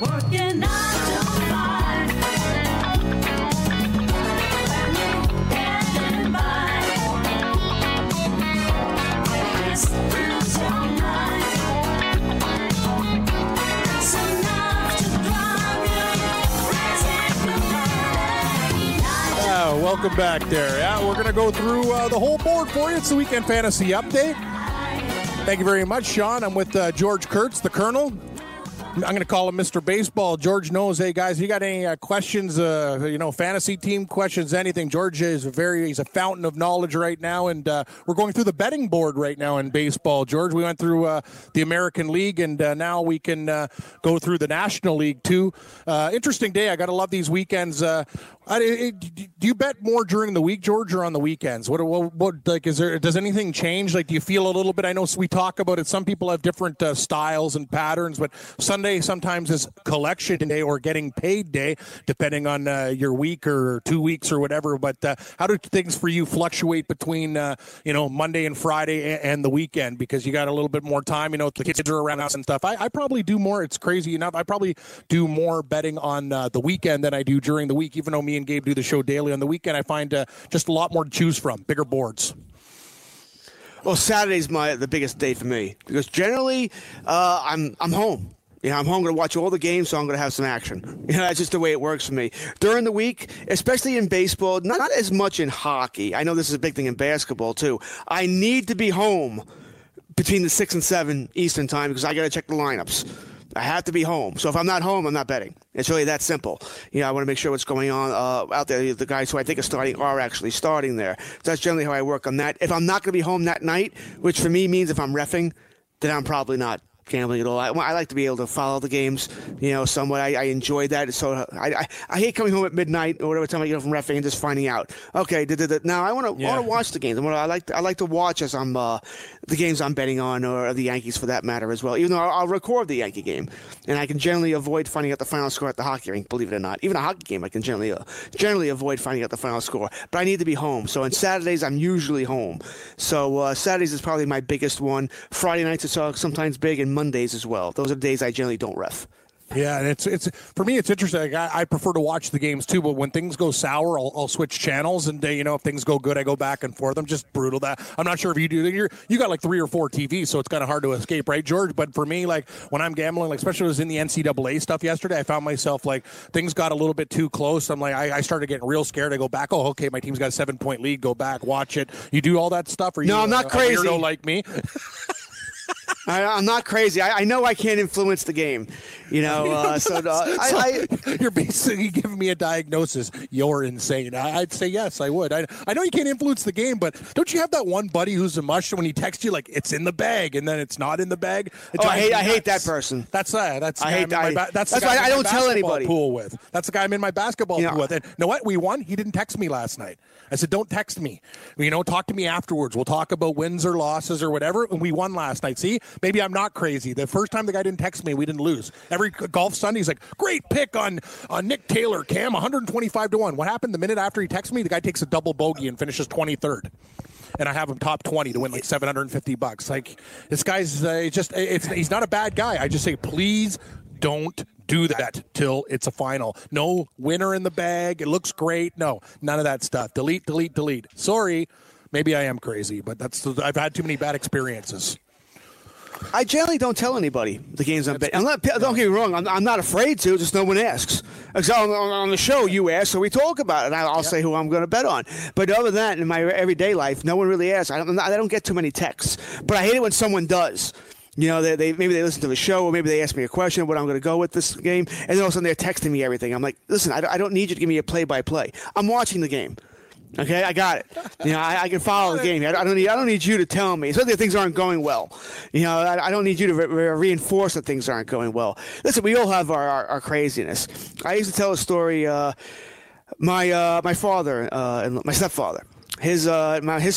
Working out. Welcome back there. Yeah, we're going to go through the whole board for you. It's the Weekend Fantasy Update. Thank you very much, Sean. I'm with George Kurtz, the Colonel. I'm going to call him Mr. Baseball. George knows. Hey, guys, you got any questions, fantasy team questions, anything? George is he's a fountain of knowledge right now, and we're going through the betting board right now in baseball, George. We went through the American League, and now we can go through the National League, too. Interesting day. I got to love these weekends. Do you bet more during the week, George, or on the weekends? Does anything change? Like, do you feel a little bit? I know we talk about it. Some people have different styles and patterns, but Sunday sometimes is collection day or getting paid day, depending on your week or 2 weeks or whatever. But how do things for you fluctuate between, Monday and Friday and the weekend? Because you got a little bit more time, the kids are around us and stuff. I probably do more. It's crazy enough. I probably do more betting on the weekend than I do during the week, even though me and Gabe do the show daily. On the weekend, I find just a lot more to choose from, bigger boards. Well, Saturday's the biggest day for me because generally I'm home. I'm home going to watch all the games, so I'm going to have some action. That's just the way it works for me. During the week, especially in baseball, not as much in hockey. I know this is a big thing in basketball too. I need to be home between the 6 and 7 Eastern time because I got to check the lineups. I have to be home. So if I'm not home, I'm not betting. It's really that simple. I want to make sure what's going on out there. The guys who I think are starting are actually starting there. So that's generally how I work on that. If I'm not going to be home that night, which for me means if I'm reffing, then I'm probably not gambling at all. I like to be able to follow the games, somewhat. I enjoy that. So I hate coming home at midnight or whatever time I get from reffing and just finding out. Okay, now I want to watch the games. I like to watch as I'm the games I'm betting on or the Yankees for that matter as well. Even though I'll record the Yankee game, and I can generally avoid finding out the final score at the hockey rink. Believe it or not, even a hockey game I can generally avoid finding out the final score. But I need to be home. So on Saturdays I'm usually home. So Saturdays is probably my biggest one. Friday nights are sometimes big and Mondays as well. Those are the days I generally don't ref. Yeah, and it's for me it's interesting. Like, I prefer to watch the games too, but when things go sour, I'll switch channels, and if things go good, I go back and forth. I'm just brutal. That I'm not sure if you do. You got like 3 or 4 TVs, so it's kind of hard to escape, right, George? But for me, like when I'm gambling, like especially when I was in the NCAA stuff yesterday, I found myself like things got a little bit too close. I'm like I started getting real scared. I go back. Oh, okay, my team's got a 7-point lead. Go back, watch it. You do all that stuff, or no? I'm not crazy. You're like me. I'm not crazy. I know I can't influence the game, you're basically giving me a diagnosis. You're insane. I'd say yes, I would. I know you can't influence the game, but don't you have that one buddy who's a mush when he texts you like it's in the bag and then it's not in the bag? I hate that person. That's why I don't tell anybody. Pool with. That's the guy I'm in my basketball pool with. And you know what? We won. He didn't text me last night. I said, don't text me. Talk to me afterwards. We'll talk about wins or losses or whatever. And we won last night. See? Maybe I'm not crazy. The first time the guy didn't text me, we didn't lose. Every golf Sunday, he's like, great pick on Nick Taylor, Cam, 125-1. What happened the minute after he texted me? The guy takes a double bogey and finishes 23rd. And I have him top 20 to win like $750. Like, this guy's he's not a bad guy. I just say, please don't do that till it's a final. No winner in the bag. It looks great. No, none of that stuff. Delete. Sorry. Maybe I am crazy, but I've had too many bad experiences. I generally don't tell anybody the games I'm betting. Don't get me wrong. I'm not afraid to. Just no one asks. On the show, you ask, so we talk about it. And I'll say who I'm going to bet on. But other than that, in my everyday life, no one really asks. I don't get too many texts. But I hate it when someone does. You know, they listen to the show, or maybe they ask me a question, what I'm going to go with this game. And then all of a sudden, they're texting me everything. I'm like, listen, I don't need you to give me a play-by-play. I'm watching the game. Okay, I got it. You know, I can follow the game. I don't need you to tell me. Especially if things aren't going well. You know, I don't need you to reinforce that things aren't going well. Listen, we all have our craziness. I used to tell a story. My father, my stepfather, his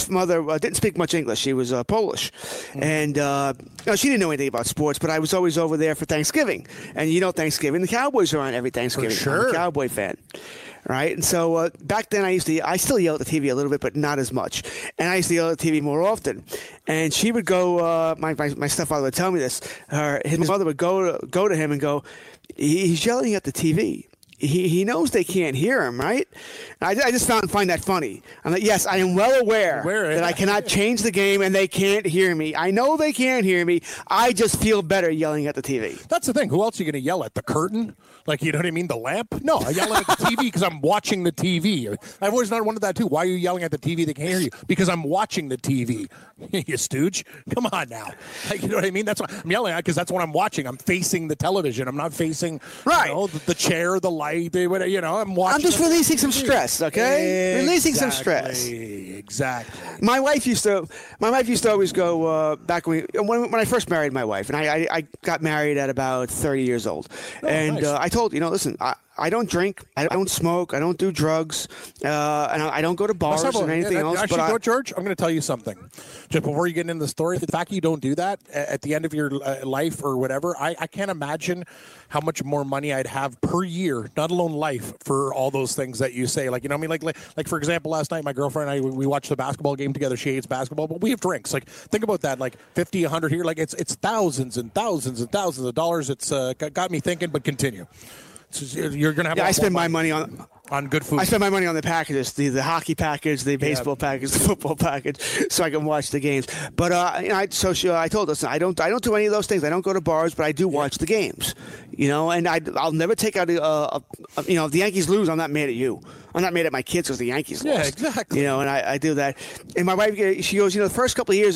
mother didn't speak much English. She was Polish, and she didn't know anything about sports. But I was always over there for Thanksgiving, and you know Thanksgiving, the Cowboys are on every Thanksgiving. For sure. I'm a Cowboy fan. Right, and so back then I still yelled at the TV a little bit, but not as much. And I used to yell at the TV more often. And she would go. My stepfather would tell me this. His mother would go to him and go, "He's yelling at the TV. He knows they can't hear him, right?" And I just find that funny. I'm like, yes, I am well aware that I cannot change the game and they can't hear me. I know they can't hear me. I just feel better yelling at the TV. That's the thing. Who else are you going to yell at? The curtain? Like, you know what I mean? The lamp? No, I yell at the TV because I'm watching the TV. I've always not wanted that, too. Why are you yelling at the TV? They can't hear you. Because I'm watching the TV. You stooge. Come on now. Like, you know what I mean? That's what I'm yelling at, because that's what I'm watching. I'm facing the television. I'm not facing the chair, the light. You know, I'm watching. I'm just releasing some stress, okay? Releasing some stress. Exactly. My wife used to always go, back when I first married my wife, and I got married at about 30 years old. Oh, and nice. I told, listen, I don't drink, I don't smoke, I don't do drugs, and I don't go to bars or anything else. Actually, but George, I'm going to tell you something. Just before you get into the story, the fact you don't do that at the end of your life or whatever, I can't imagine how much more money I'd have per year, not alone life, for all those things that you say. Like, you know what I mean? Like for example, last night, my girlfriend and I, we watched the basketball game together. She hates basketball, but we have drinks. Like, think about that, like 50, 100 here. Like, it's thousands and thousands and thousands of dollars. It's got me thinking, but continue. You're gonna have. Yeah, I spend my money on good food. I spend my money on the packages, the hockey package, the baseball package, the football package, so I can watch the games. But I told us I don't do any of those things. I don't go to bars, but I do watch the games. You know, and I'll never take out if the Yankees lose, I'm not mad at you. I'm not mad at my kids because the Yankees lost. Yeah, exactly. You know, and I do that. And my wife, she goes, the first couple of years,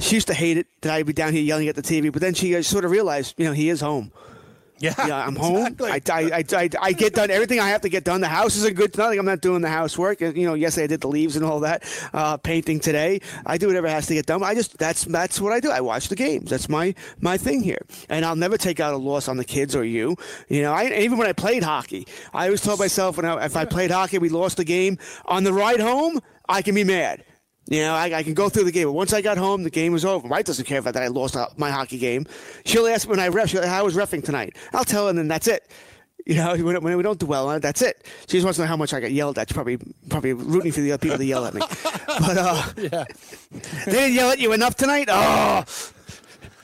she used to hate it that I'd be down here yelling at the TV, but then she sort of realized, he is home. Yeah, I'm home. Exactly. I get done everything I have to get done. The house isn't good to nothing. I'm not doing the housework. And, yesterday I did the leaves and all that. Painting today. I do whatever has to get done. That's what I do. I watch the games. That's my thing here. And I'll never take out a loss on the kids or you. You know, even when I played hockey, I always told myself if I played hockey, we lost the game. On the ride home, I can be mad. You know, I can go through the game. But once I got home, the game was over. Wife doesn't care about that I lost my hockey game. She'll ask when I ref, how I was reffing tonight. I'll tell her, and then that's it. You know, when we don't dwell on it, that's it. She just wants to know how much I got yelled at. She's probably rooting for the other people to yell at me. But they didn't yell at you enough tonight? Oh,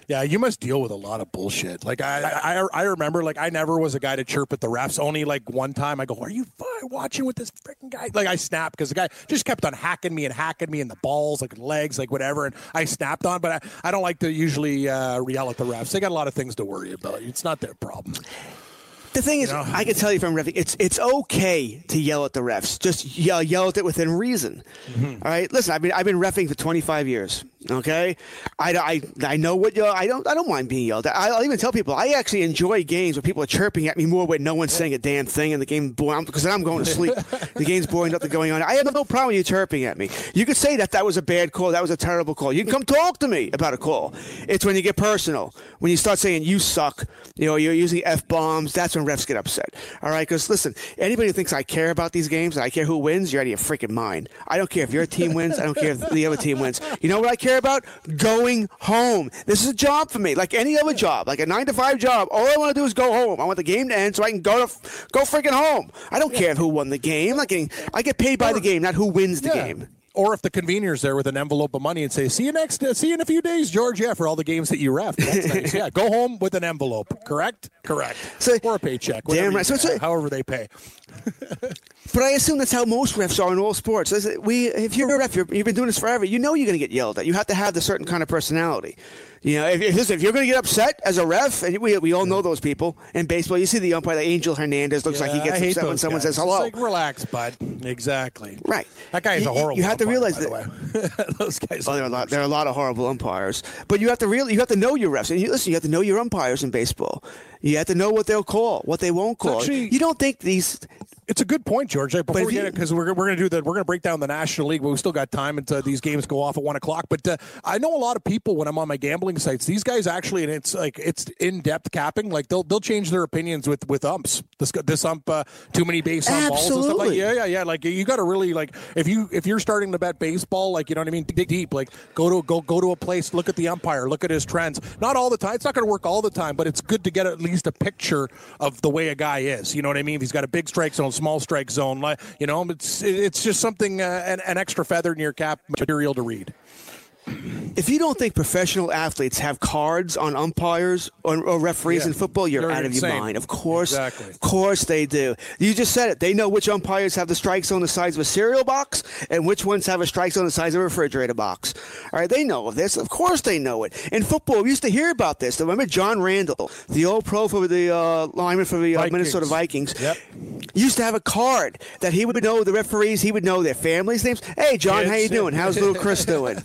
yeah, you must deal with a lot of bullshit. Like, I remember, like, I never was a guy to chirp at the refs. Only, like, one time I go, are you watching with this freaking guy? Like, I snapped because the guy just kept on hacking me in the balls, like, legs, like, whatever. And I snapped on, but I don't like to usually yell at the refs. They got a lot of things to worry about. It's not their problem. The thing is, I can tell you from refing, it's okay to yell at the refs. Just yell at it within reason. Mm-hmm. All right, listen, I've been refing for 25 years. Okay, I know what I don't mind being yelled at. I'll even tell people I actually enjoy games where people are chirping at me more when no one's saying a damn thing and the game boring because then I'm going to sleep. The game's boring, nothing going on. I have no problem with you chirping at me. You could say that was a bad call, that was a terrible call. You can come talk to me about a call. It's when you get personal, when you start saying you suck. You know, you're using F-bombs. That's when refs get upset. All right, because listen, anybody who thinks I care about these games and I care who wins, you're out of your freaking mind. I don't care if your team wins. I don't care if the other team wins. You know what I care about? Going home. This is a job for me, like any other job, like a 9-to-5 job. All I want to do is go home. I want the game to end so I can go freaking home. I don't care who won the game. I get paid by the game, not who wins the game. Or if the convener's there with an envelope of money and say, see you in a few days, Georgiev, for all the games that you ref. That's nice. Yeah, go home with an envelope, correct? Correct. So, or a paycheck, damn right. However they pay. But I assume that's how most refs are in all sports. If you're a ref, you've been doing this forever, you're going to get yelled at. You have to have the certain kind of personality. You know, if you're going to get upset as a ref, and we all know those people in baseball. You see the umpire, like Angel Hernandez, looks like he gets upset when someone says hello. It's like, relax, bud. Exactly. Right. That guy is a horrible. You have umpire, to realize that those guys. Well, there are a lot of horrible umpires, but you have to really know your refs. And you have to know your umpires in baseball. You have to know what they'll call, what they won't call. Actually, you don't think these. It's a good point, George. Before we get it, because we're going to do that. We're going to break down the National League. We've still got time until these games go off at 1 o'clock. But I know a lot of people when I'm on my gambling sites. These guys actually, and it's like it's in-depth capping. Like they'll change their opinions with umps. This ump too many base on balls and stuff. Like, yeah. Like you got to really like if you're starting to bet baseball, like you know what I mean. Dig deep. Like go to a place. Look at the umpire. Look at his trends. Not all the time. It's not going to work all the time. But it's good to get at least a picture of the way a guy is. You know what I mean? If he's got a big strike zone, small strike zone, you know, it's just something an extra feather in your cap material to read. If you don't think professional athletes have cards on umpires or referees in football, you're out of your mind. Of course, of course they do. You just said it. They know which umpires have the strikes on the sides of a cereal box and which ones have a strike on the sides of a refrigerator box. All right, they know this. Of course they know it. In football, we used to hear about this. Remember John Randall, the old pro for the lineman for the Minnesota Vikings, used to have a card that he would know the referees. He would know their families' names. Hey, John, how you doing? How's little Chris doing?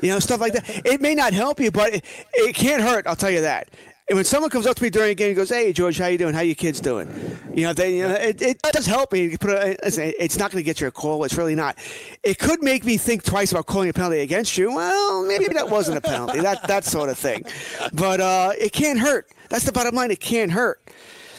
You know, stuff like that. It may not help you, but it can't hurt, I'll tell you that. And when someone comes up to me during a game and goes, hey, George, how you doing? How your kids doing? You know, it does help me. It's not going to get you a call. It's really not. It could make me think twice about calling a penalty against you. Well, maybe that wasn't a penalty, that sort of thing. But it can't hurt. That's the bottom line. It can't hurt.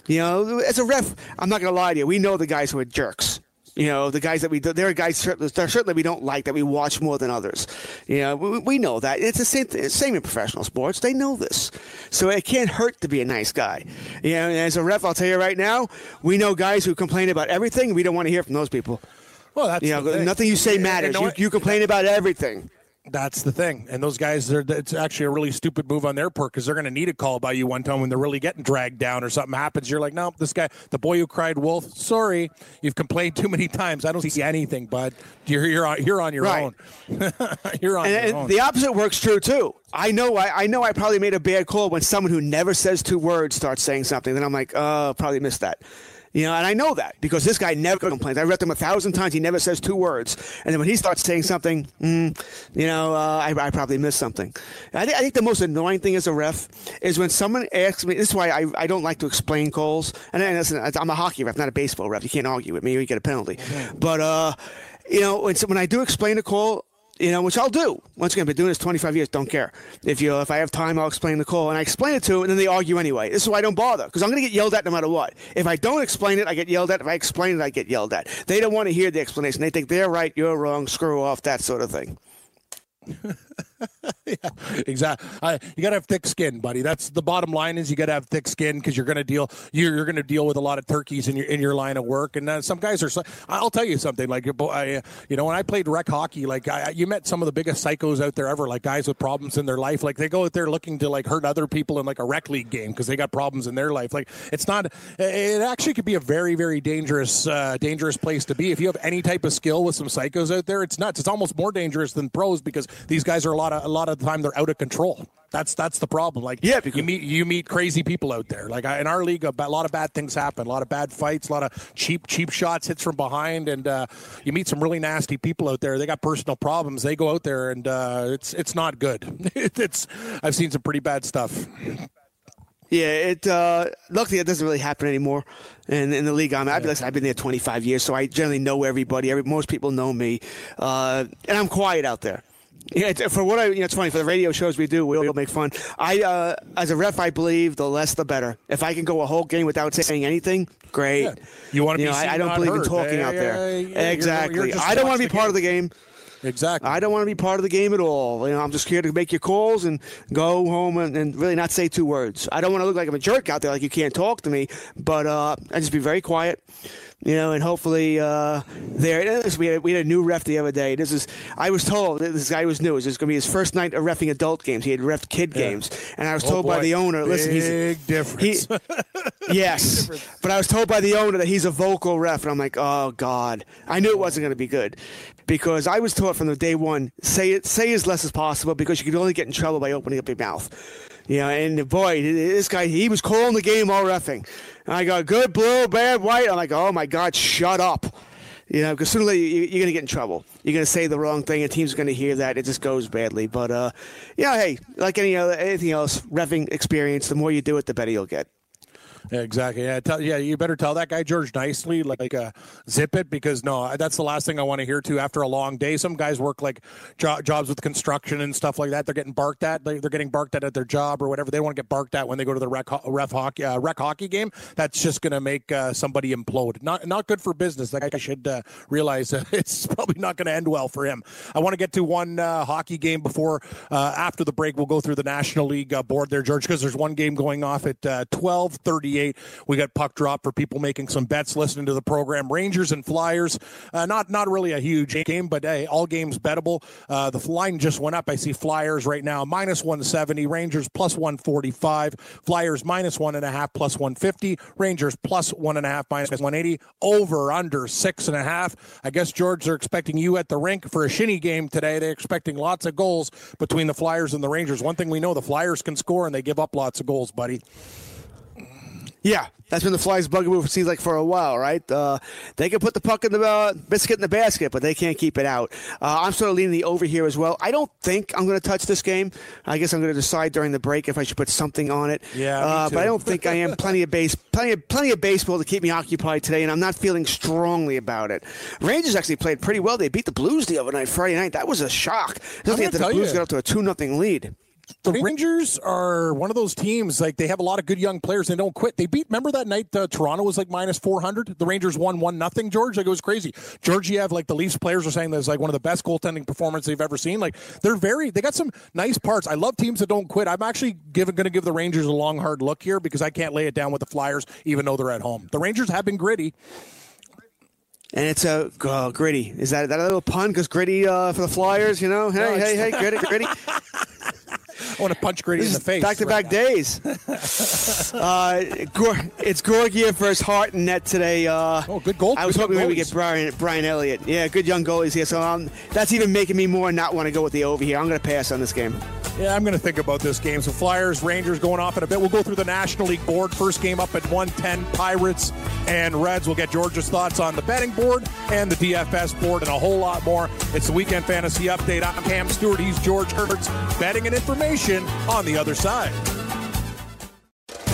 You know, as a ref, I'm not going to lie to you. We know the guys who are jerks. You know, the guys that there are guys certainly we don't like that we watch more than others. You know, we know that. It's the same in professional sports. They know this. So it can't hurt to be a nice guy. You know, and as a ref, I'll tell you right now, we know guys who complain about everything. We don't want to hear from those people. Well, that's nothing you say matters. You complain about everything. That's the thing. And those guys, it's actually a really stupid move on their part because they're going to need a call by you one time when they're really getting dragged down or something happens. You're like, no, this guy, the boy who cried wolf, sorry, you've complained too many times. I don't see anything, bud. You're on your own. You're on your own. The opposite works true, too. I know I probably made a bad call when someone who never says two words starts saying something. Then I'm like, oh, probably missed that. You know, and I know that because this guy never complains. I read him 1,000 times. He never says two words. And then when he starts saying something, I probably missed something. I think the most annoying thing as a ref is when someone asks me, this is why I don't like to explain calls. And listen, I'm a hockey ref, not a baseball ref. You can't argue with me or you get a penalty. But, you know, when I do explain a call, you know, which I'll do. Once again, I've been doing this 25 years. Don't care. If I have time, I'll explain the call. And I explain it to them, and then they argue anyway. This is why I don't bother, because I'm going to get yelled at no matter what. If I don't explain it, I get yelled at. If I explain it, I get yelled at. They don't want to hear the explanation. They think they're right, you're wrong, screw off, that sort of thing. Yeah, exactly. You gotta have thick skin, buddy. That's the bottom line. Is you gotta have thick skin because you're gonna deal with a lot of turkeys in your line of work. And some guys are. I'll tell you something. Like you know, when I played rec hockey, like you met some of the biggest psychos out there ever. Like guys with problems in their life. Like they go out there looking to like hurt other people in like a rec league game because they got problems in their life. Like it's not. It actually could be a very, very dangerous place to be if you have any type of skill with some psychos out there. It's nuts. It's almost more dangerous than pros because these guys are a lot of the time they're out of control. That's the problem. Like you meet crazy people out there. Like in our league, a lot of bad things happen. A lot of bad fights. A lot of cheap shots, hits from behind, and you meet some really nasty people out there. They got personal problems. They go out there, and it's not good. I've seen some pretty bad stuff. Yeah, luckily it doesn't really happen anymore. And in the league, I've been there 25 years, so I generally know everybody. Most people know me, and I'm quiet out there. Yeah, it's funny. For the radio shows we do, we'll make fun. I as a ref, I believe the less the better. If I can go a whole game without saying anything, great. Yeah. You want to be? I don't believe in talking out there. Exactly. You're I don't want to be part of the game. Exactly. I don't want to be part of the game at all. You know, I'm just here to make your calls and go home and really not say two words. I don't want to look like I'm a jerk out there, like you can't talk to me. But I just be very quiet. You know, and hopefully there it is. We had a new ref the other day. I was told that this guy was new. It was going to be his first night of reffing adult games. He had reffed kid games. And I was told by the owner, listen, big difference. Yes. Big difference. But I was told by the owner that he's a vocal ref. And I'm like, oh, God. I knew it wasn't going to be good. because I was taught from the day one, say as less as possible, because you could only get in trouble by opening up your mouth. You know, and boy, this guy, he was calling the game all reffing. And I go, good, blue, bad, white. I'm like, oh, my God, shut up. You know, because sooner or later, you're going to get in trouble. You're going to say the wrong thing, and teams are going to hear that. It just goes badly. But, yeah, hey, like anything else, reffing experience, the more you do it, the better you'll get. Yeah, exactly. Yeah, you better tell that guy George nicely, like zip it, because no, that's the last thing I want to hear too after a long day. Some guys work like jobs with construction and stuff like that. They're getting barked at. They're getting barked at their job or whatever. They want to get barked at when they go to the rec hockey game. That's just going to make somebody implode. Not good for business. Like I should realize it's probably not going to end well for him. I want to get to one hockey game before after the break. We'll go through the National League board there, George, because there's one game going off at 12:38. We got puck drop for people making some bets, listening to the program. Rangers and Flyers, not really a huge game, but hey, all games bettable. The line just went up. I see Flyers right now -170, Rangers +145, Flyers -1.5, +150, Rangers +1.5, -180, over under 6.5. I guess, George, they're expecting you at the rink for a shinny game today. They're expecting lots of goals between the Flyers and the Rangers. One thing we know, the Flyers can score and they give up lots of goals, buddy. Yeah, that's been the Flyers' bugaboo, seems like, for a while, right? They can put the puck in the biscuit in the basket, but they can't keep it out. I'm sort of leaning the over here as well. I don't think I'm going to touch this game. I guess I'm going to decide during the break if I should put something on it. Yeah, but I don't think I am. Plenty of baseball to keep me occupied today, and I'm not feeling strongly about it. Rangers actually played pretty well. They beat the Blues the other night, Friday night. That was a shock. The Blues got up to a 2-0 lead. The Rangers are one of those teams, like, they have a lot of good young players. They don't quit. They beat, remember that night Toronto was like -400? The Rangers won 1-0, George? Like, it was crazy. Georgiev, like, the Leafs players are saying that's like one of the best goaltending performances they've ever seen. Like, they got some nice parts. I love teams that don't quit. I'm actually going to give the Rangers a long, hard look here because I can't lay it down with the Flyers even though they're at home. The Rangers have been gritty. And it's a gritty. Is that a little pun? Because gritty for the Flyers, you know? Hey, gritty. I want to punch Gritty in the face. Back-to-back days. It's Georgiev versus Hart in net today. Good goal. I was hoping maybe we get Brian Elliott. Yeah, good young goalies here. So that's even making me more not want to go with the over here. I'm going to pass on this game. Yeah, I'm going to think about this game. So Flyers, Rangers going off in a bit. We'll go through the National League board. First game up at 1:10, Pirates and Reds. We'll get George's thoughts on the betting board and the DFS board and a whole lot more. It's the Weekend Fantasy Update. I'm Cam Stewart. He's George Kurtz. Betting and information on the other side.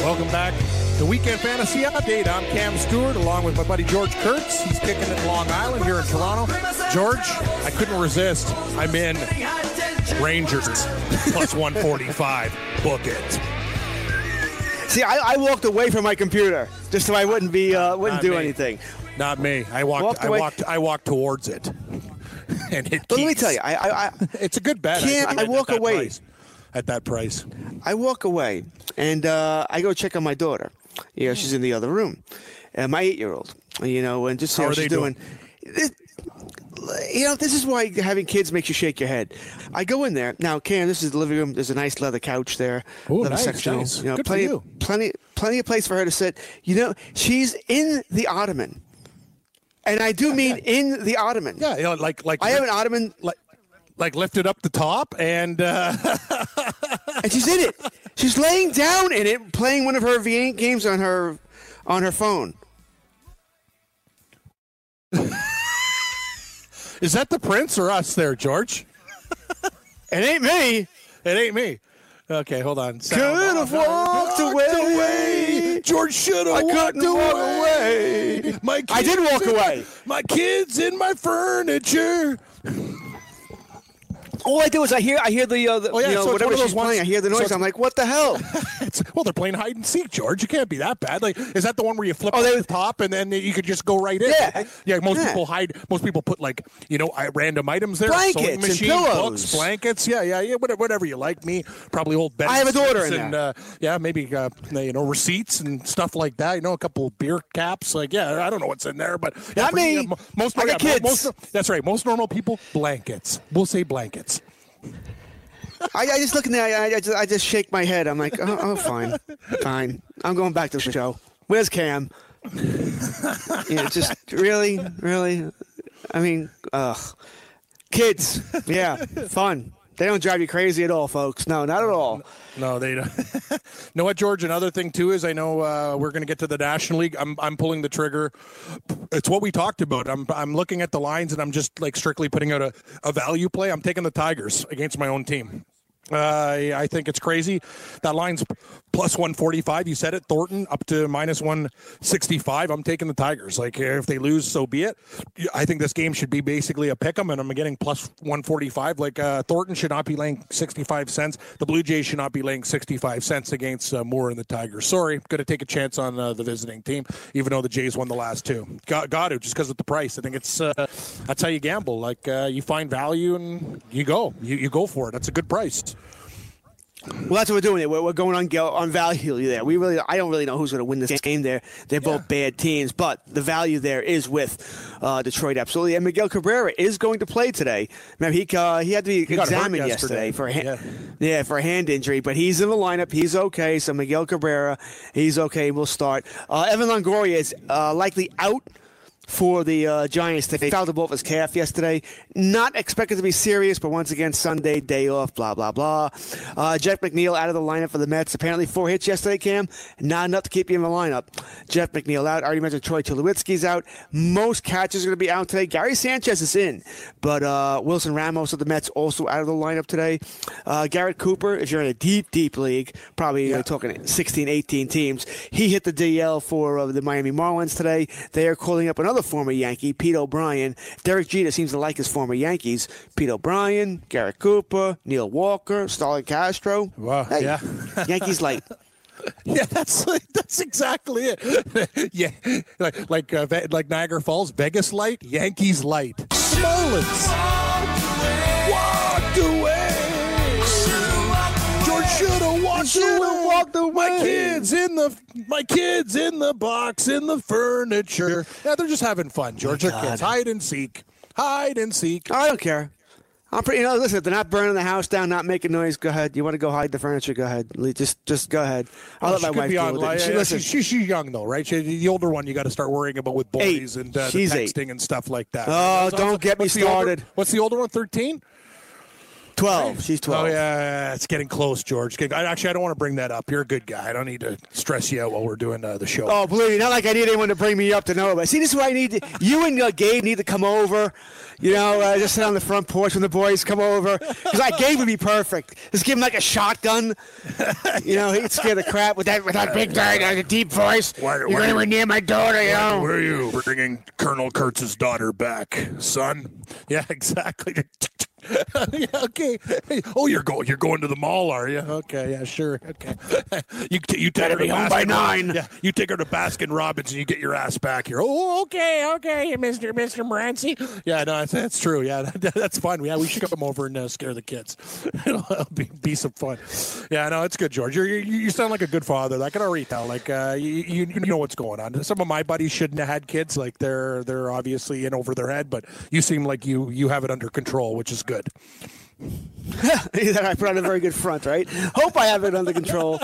Welcome back to Weekend Fantasy Update. I'm Cam Stewart, along with my buddy George Kurtz. He's kicking it in Long Island here in Toronto. George, I couldn't resist. I'm in. Rangers, +145. Book it. See, I walked away from my computer just so I wouldn't be wouldn't do anything. Not me. I walked towards it. And it. But let me tell you, it's a good bet. I walk away. Price. At that price. I walk away, and I go check on my daughter. Yeah, she's in the other room, and my 8-year-old. You know, and just see how she's doing? You know, this is why having kids makes you shake your head. I go in there now, Cam. This is the living room. There's a nice leather couch there. Ooh, leather sectional. Nice. You know, plenty of place for her to sit. You know, she's in the ottoman, and I do mean in the ottoman. Yeah, you know, like I have an ottoman like lifted up the top, and and she's in it. She's laying down in it, playing one of her V8 games on her phone. Is that the prince or us there, George? It ain't me. It ain't me. Okay, hold on. Could have walked away. George should have walked away. I did walk away. My kids in my furniture. All I do is I hear the oh yeah, you know, so whatever she's playing. I hear the noise. So I'm like, what the hell? Well, they're playing hide and seek, George. You can't be that bad. Like, is that the one where you flip the top and then you could just go right in? Yeah, Most people hide. Most people put like random items there. Blankets, machine, and pillows, books, blankets. Yeah. Whatever you like. Me, probably old beds. I have a daughter in and, that. Maybe receipts and stuff like that. A couple of beer caps. I don't know what's in there, but I mean, most kids. That's right. Most normal people, blankets. We'll say blankets. I just look in there. I just shake my head. I'm like, oh fine. I'm going back to the show. Where's Cam? Just really. I mean, kids. Yeah, fun. They don't drive you crazy at all, folks. No, not at all. No, they don't. You know what, George? Another thing, too, is I know we're going to get to the National League. I'm pulling the trigger. It's what we talked about. I'm looking at the lines, and I'm just, strictly putting out a value play. I'm taking the Tigers against my own team. I think it's crazy. That line's plus 145. You said it. Thornton up to minus 165. I'm taking the Tigers. If they lose, so be it. I think this game should be basically a pick 'em, and I'm getting plus 145. Thornton should not be laying 65 cents. The Blue Jays should not be laying 65 cents against Moore and the Tigers. Sorry, going to take a chance on the visiting team, even though the Jays won the last two. Got to, just because of the price. I think it's that's how you gamble. You find value and you go. You go for it. That's a good price. Well, that's what we're doing. We're going on value there. I don't really know who's going to win this game there. They're both bad teams, but the value there is with Detroit, absolutely. And Miguel Cabrera is going to play today. Remember, he had to be examined yesterday for a hand injury, but he's in the lineup. He's okay. So Miguel Cabrera, he's okay. We'll start. Evan Longoria is likely out for the Giants. They fouled the ball of his calf yesterday. Not expected to be serious, but once again, Sunday, day off, blah, blah, blah. Jeff McNeil out of the lineup for the Mets. Apparently 4 hits yesterday, Cam. Not enough to keep you in the lineup. Jeff McNeil out. I already mentioned Troy Tulowitzki's out. Most catchers are going to be out today. Gary Sanchez is in, but Wilson Ramos of the Mets also out of the lineup today. Garrett Cooper, if you're in a deep, deep league, probably talking 16, 18 teams, he hit the DL for the Miami Marlins today. They are calling up another former Yankee, Pete O'Brien. Derek Jeter seems to like his former Yankees. Pete O'Brien, Garrett Cooper, Neil Walker, Starlin Castro. Wow, Yankees like. Yeah, that's exactly it. Yeah, like Niagara Falls, Vegas light, Yankees light. Smolens. Walked away. George shoulda walked away. My kids in the box, in the furniture. Yeah, they're just having fun, George. They're kids. Hide and seek. I don't care. I'm pretty. Listen, if they're not burning the house down, not making noise, go ahead. You want to go hide the furniture? Go ahead. Just go ahead. I'll let my wife deal with it. She's young though, right? The older one, you got to start worrying about with boys and the texting and stuff like that. Oh, don't get me started. What's the older one? 13. 12. She's 12. Oh, yeah. It's getting close, George. I don't want to bring that up. You're a good guy. I don't need to stress you out while we're doing the show. Oh, believe me. Not like I need anyone to bring me up to know about. See, this is why I need to, you and Gabe need to come over. Just sit on the front porch when the boys come over. Because Gabe would be perfect. Just give him like a shotgun. He'd scare the crap with that big guy, the deep voice. You're anywhere near my daughter, Where are you bringing Colonel Kurtz's daughter back, son? Yeah, exactly. Okay. Hey, you're going to the mall, are you? Okay. Yeah. Sure. Okay. You take her to home by 9. Yeah. You take her to Baskin Robbins and you get your ass back here. Oh, okay. Okay, Mr. Morency. Yeah. No, that's true. Yeah. That's fun. Yeah. We should come over and scare the kids. It'll be some fun. Yeah. No, it's good, George. You sound like a good father. I can already tell. You know what's going on. Some of my buddies shouldn't have had kids. They're obviously in over their head. But you seem like you have it under control, which is good. I put on a very good front, right? Hope I have it under control.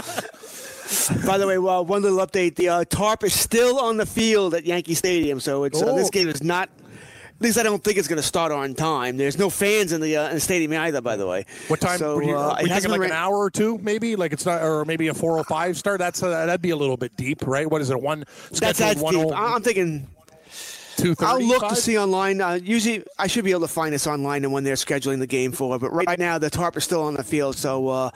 By the way, well, one little update. The tarp is still on the field at Yankee Stadium, so it's this game is not – at least I don't think it's going to start on time. There's no fans in the stadium either, by the way. What time? So, we thinking an hour or two maybe? It's not – or maybe a 4:05 start? That'd be a little bit deep, right? What is it, one – That's deep. I'm thinking – I'll look to see online. Usually, I should be able to find this online and when they're scheduling the game for. But right now, the tarp is still on the field, so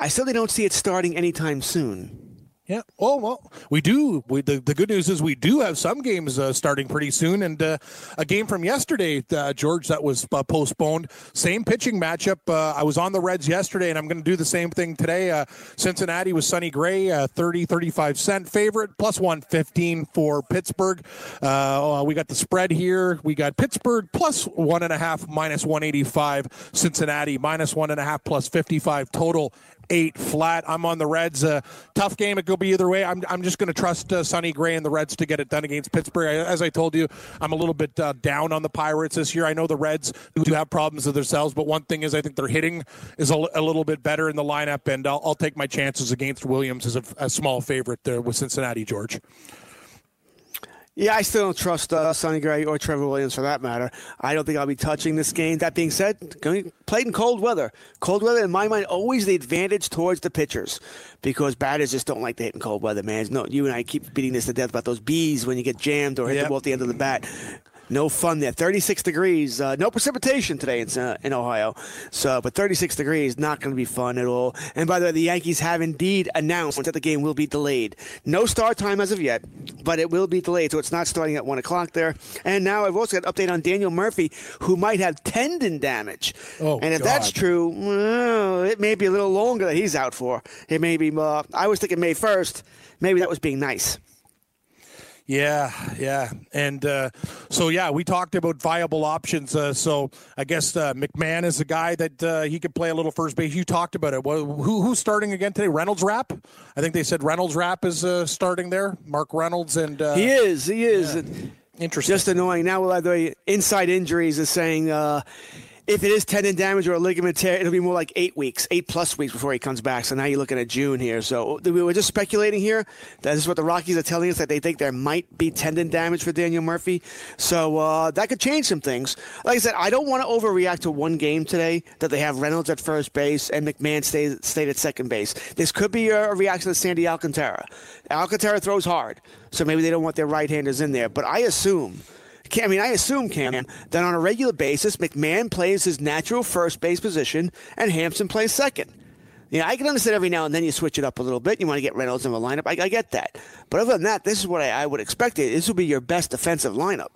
I certainly don't see it starting anytime soon. Yeah. Oh, well, we do. The good news is we do have some games starting pretty soon. And a game from yesterday, George, that was postponed. Same pitching matchup. I was on the Reds yesterday, and I'm going to do the same thing today. Cincinnati was Sonny Gray, 35-cent favorite, plus 115 for Pittsburgh. We got the spread here. We got Pittsburgh plus 1.5, minus 185. Cincinnati minus 1.5, plus 55 total. 8 flat. I'm on the Reds. Tough game. It could be either way. I'm just going to trust Sonny Gray and the Reds to get it done against Pittsburgh. As I told you, I'm a little bit down on the Pirates this year. I know the Reds do have problems with themselves, but one thing is I think their hitting is a little bit better in the lineup, and I'll take my chances against Williams as a small favorite there with Cincinnati, George. Yeah, I still don't trust Sonny Gray or Trevor Williams for that matter. I don't think I'll be touching this game. That being said, played in cold weather. Cold weather, in my mind, always the advantage towards the pitchers because batters just don't like to hit in cold weather, man. No, you and I keep beating this to death about those bees when you get jammed or hit the ball at the end of the bat. No fun there. 36 degrees. No precipitation today in Ohio. So, but 36 degrees, not going to be fun at all. And by the way, the Yankees have indeed announced that the game will be delayed. No start time as of yet, but it will be delayed. So it's not starting at 1 o'clock there. And now I've also got an update on Daniel Murphy, who might have tendon damage. Oh, and if God. That's true, well, it may be a little longer that he's out for. It may be I was thinking May 1st. Maybe that was being nice. Yeah. And so, we talked about viable options. So I guess McMahon is the guy that he could play a little first base. You talked about it. Well, who's starting again today? Reynolds Rapp? I think they said Reynolds Rapp is starting there. Mark Reynolds. And He is. Yeah. Interesting. Just annoying. Now we'll have the inside injuries is saying if it is tendon damage or a ligament tear, it'll be more like 8 weeks, 8+ weeks before he comes back. So now you're looking at June here. So we were just speculating here. That is what the Rockies are telling us, that they think there might be tendon damage for Daniel Murphy. So that could change some things. Like I said, I don't want to overreact to one game today that they have Reynolds at first base and McMahon stayed at second base. This could be a reaction to Sandy Alcantara. Alcantara throws hard, so maybe they don't want their right-handers in there. But I assume, Cam, that on a regular basis, McMahon plays his natural first base position and Hampson plays second. Yeah, I can understand every now and then you switch it up a little bit. You want to get Reynolds in the lineup. I get that. But other than that, this is what I would expect. This will be your best defensive lineup.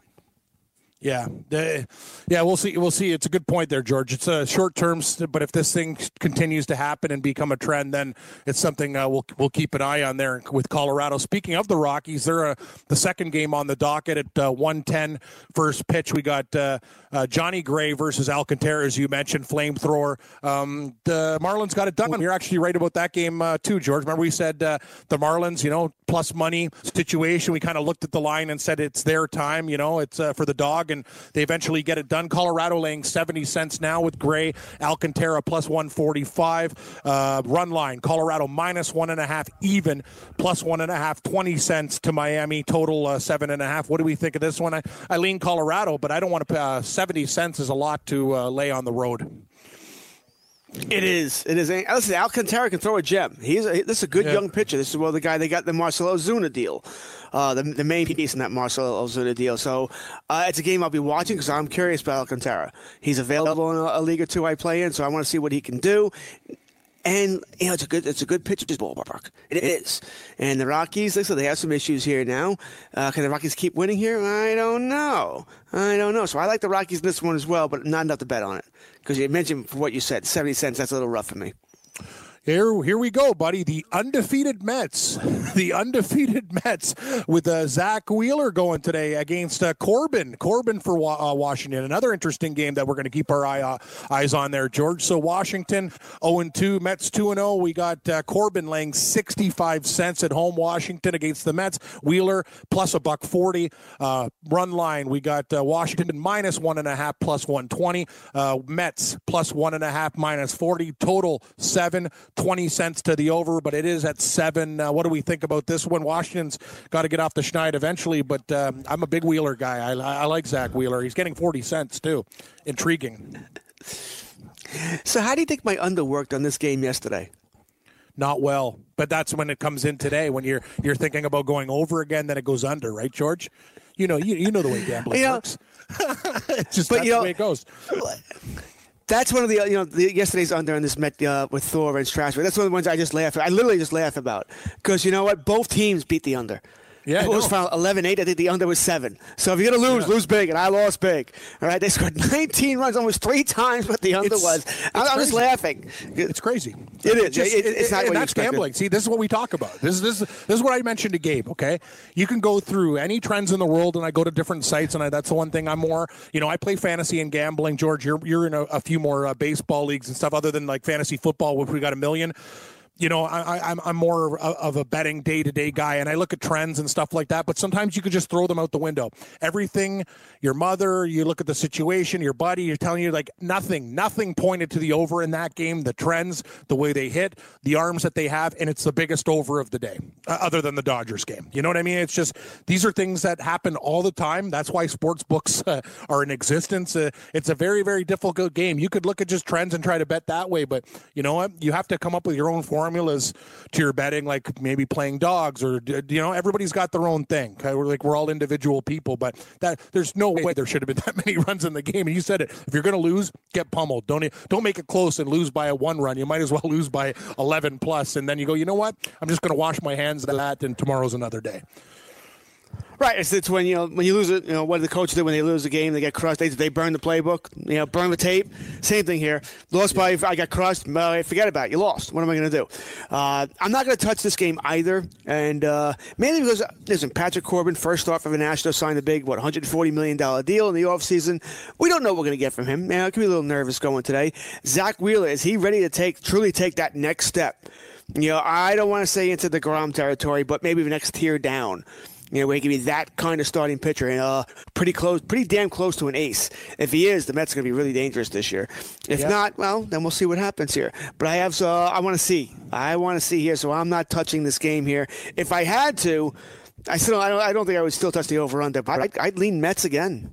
Yeah. We'll see. It's a good point there, George. It's short term, but if this thing continues to happen and become a trend, then it's something we'll keep an eye on there with Colorado. Speaking of the Rockies, they're the second game on the docket at 1:10 first pitch. We got Johnny Gray versus Alcantara, as you mentioned, flamethrower. The Marlins got it done. You're actually right about that game too, George. Remember we said the Marlins, plus money situation. We kind of looked at the line and said it's their time, it's for the dog. And they eventually get it done. Colorado laying 70 cents now with Gray. Alcantara plus 145. Run line, Colorado minus 1.5 even, plus 1.5, 20 cents to Miami, total 7.5. What do we think of this one? I lean Colorado, but I don't want to pay 70 cents is a lot to lay on the road. It is. Listen, Alcantara can throw a gem. This is a good young pitcher. This is the guy they got the Marcell Ozuna deal, the main piece in that Marcell Ozuna deal. So it's a game I'll be watching because I'm curious about Alcantara. He's available in a league or two I play in, so I want to see what he can do. And it's a good pitcher's ballpark. It is. And the Rockies, listen, they have some issues here now. Can the Rockies keep winning here? I don't know. So I like the Rockies in this one as well, but not enough to bet on it. Because you mentioned what you said, 70 cents, that's a little rough for me. Here we go, buddy. The undefeated Mets with Zach Wheeler going today against Corbin for Washington. Another interesting game that we're going to keep our eyes on there, George. So Washington 0-2, Mets 2-0. We got Corbin laying 65 cents at home. Washington against the Mets. Wheeler plus $1.40. Run line. We got Washington minus 1.5, plus 120. Mets plus 1.5, minus 40. Total 7. 20 cents to the over, but it is at 7. What do we think about this one? Washington's got to get off the schneid eventually, but I'm a big Wheeler guy. I like Zach Wheeler. He's getting 40 cents, too. Intriguing. So how do you think my under worked on this game yesterday? Not well, but that's when it comes in today. When you're thinking about going over again, then it goes under, right, George? You know the way gambling works. It's just the way it goes. That's one of the, yesterday's under in this Met with Thor and Strasburg. That's one of the ones I just laugh at. I literally just laugh about because you know what? Both teams beat the under. Yeah, it was 11-8. I think the under was 7. So if you're going to lose, lose big, and I lost big. All right, they scored 19 runs, almost 3 times what the under was. I'm just laughing. It's crazy. It is. It's not what you expected. Gambling. See, this is what we talk about. This is what I mentioned to Gabe, okay? You can go through any trends in the world, and I go to different sites, and that's the one thing I'm more, I play fantasy and gambling. George, you're in a few more baseball leagues and stuff other than, like, fantasy football, which we got a million. I'm more of a betting day-to-day guy, and I look at trends and stuff like that, but sometimes you could just throw them out the window. Everything, your mother, you look at the situation, your buddy, you're telling you, like, nothing pointed to the over in that game, the trends, the way they hit, the arms that they have, and it's the biggest over of the day, other than the Dodgers game. You know what I mean? It's just, these are things that happen all the time. That's why sports books are in existence. It's a very, very difficult game. You could look at just trends and try to bet that way, but you know what? You have to come up with your own formulas to your betting, like maybe playing dogs or, everybody's got their own thing. Okay? We're all individual people, but there's no way there should have been that many runs in the game. And you said it, if you're going to lose, get pummeled. Don't make it close and lose by a 1 run. You might as well lose by 11 plus. And then you go, you know what? I'm just going to wash my hands of that and tomorrow's another day. Right, it's when when you lose it. What the coach did when they lose the game, they get crushed. They burn the playbook, burn the tape. Same thing here. Lost by I got crushed. Forget about it. You lost. What am I going to do? I'm not going to touch this game either, and mainly because listen, Patrick Corbin, first start for the Nationals, signed a big $140 million deal in the offseason. We don't know what we're going to get from him. I could be a little nervous going today. Zach Wheeler, is he ready to truly take that next step? I don't want to say into the DeGrom territory, but maybe the next tier down. Where he can be that kind of starting pitcher and pretty damn close to an ace. If he is, the Mets are going to be really dangerous this year. If not, well, then we'll see what happens here. But I want to see. I want to see here, so I'm not touching this game here. If I had to, I don't think I would still touch the over-under, but I'd lean Mets again.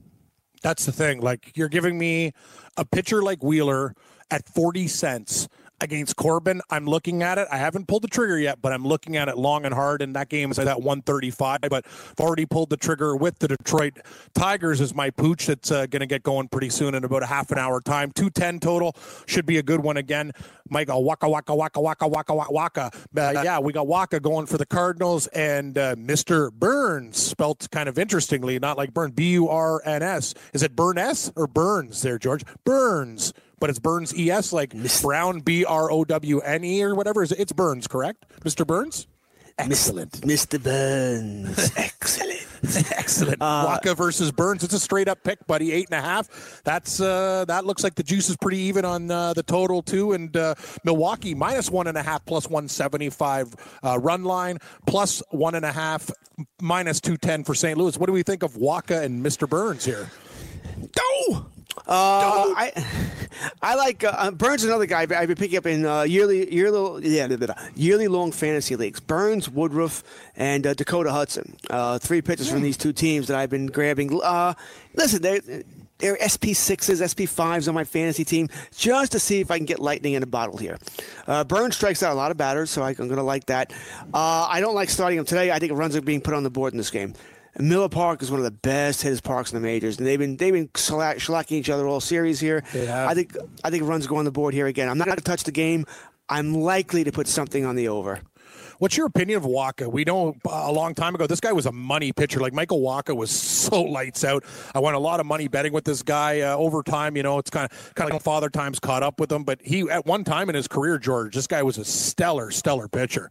That's the thing. Like, you're giving me a pitcher like Wheeler at 40 cents. Against Corbin, I'm looking at it. I haven't pulled the trigger yet, but I'm looking at it long and hard, and that game is at 135, but I've already pulled the trigger with the Detroit Tigers as my pooch that's going to get going pretty soon in about a half an hour time. 210 total. Should be a good one again. Michael Wacha. We got Wacha going for the Cardinals, and Mr. Burns, spelt kind of interestingly, not like Burns, B-U-R-N-S. Is it Burns or Burns there, George? Burns. But it's Burns ES, like Brown, B-R-O-W-N-E or whatever. It's Burns, correct? Mr. Burns? Excellent. Mr. Burns. Excellent. Excellent. Wacha versus Burns. It's a straight-up pick, buddy. 8.5. That looks like the juice is pretty even on the total, too. And Milwaukee, -1.5, plus 175 run line, plus 1.5, minus 210 for St. Louis. What do we think of Wacha and Mr. Burns here? Go! I like Burns. Another guy I've been picking up in yearly long fantasy leagues. Burns, Woodruff, and Dakota Hudson. 3 pitchers from these 2 teams that I've been grabbing. Listen, they're SP6s, SP5s on my fantasy team just to see if I can get lightning in a bottle here. Burns strikes out a lot of batters, so I'm going to like that. I don't like starting him today. I think runs are being put on the board in this game. Miller Park is one of the best hitters parks in the majors, and they've been shellacking each other all series here. Yeah. I think runs go on the board here again. I'm not going to touch the game. I'm likely to put something on the over. What's your opinion of Wacha? We know a long time ago, this guy was a money pitcher. Like, Michael Wacha was so lights out. I won a lot of money betting with this guy over time. It's kind of like father time's caught up with him. But he, at one time in his career, George, this guy was a stellar pitcher.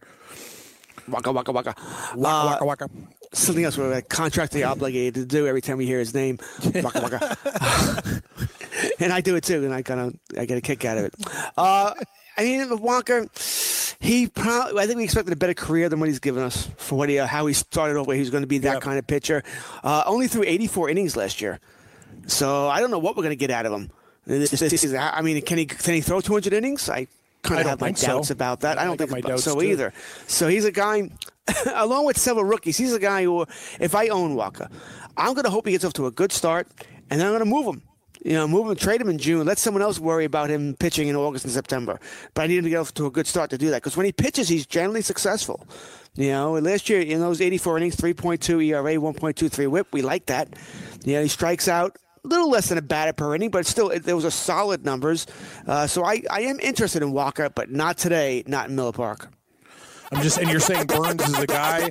Wacha. Something else we're contractually obligated to do every time we hear his name. Wacha, Wacha. And I do it too, and I get a kick out of it. Walker, I think we expected a better career than what he's given us for how he started off, where he was going to be that kind of pitcher. Only threw 84 innings last year. So I don't know what we're going to get out of him. Can he throw 200 innings? I kind of have my doubts about that. I don't think so either. So he's a guy, along with several rookies, he's a guy who, if I own Wacha, I'm going to hope he gets off to a good start, and then I'm going to move him. Trade him in June. Let someone else worry about him pitching in August and September. But I need him to get off to a good start to do that, because when he pitches, he's generally successful. Last year, in those 84 innings, 3.2 ERA, 1.23 whip, we like that. He strikes out. little less than a batter per inning, but still, there was a solid numbers. So I am interested in Walker, but not today, not in Miller Park. I'm just, and you're saying Burns is a guy.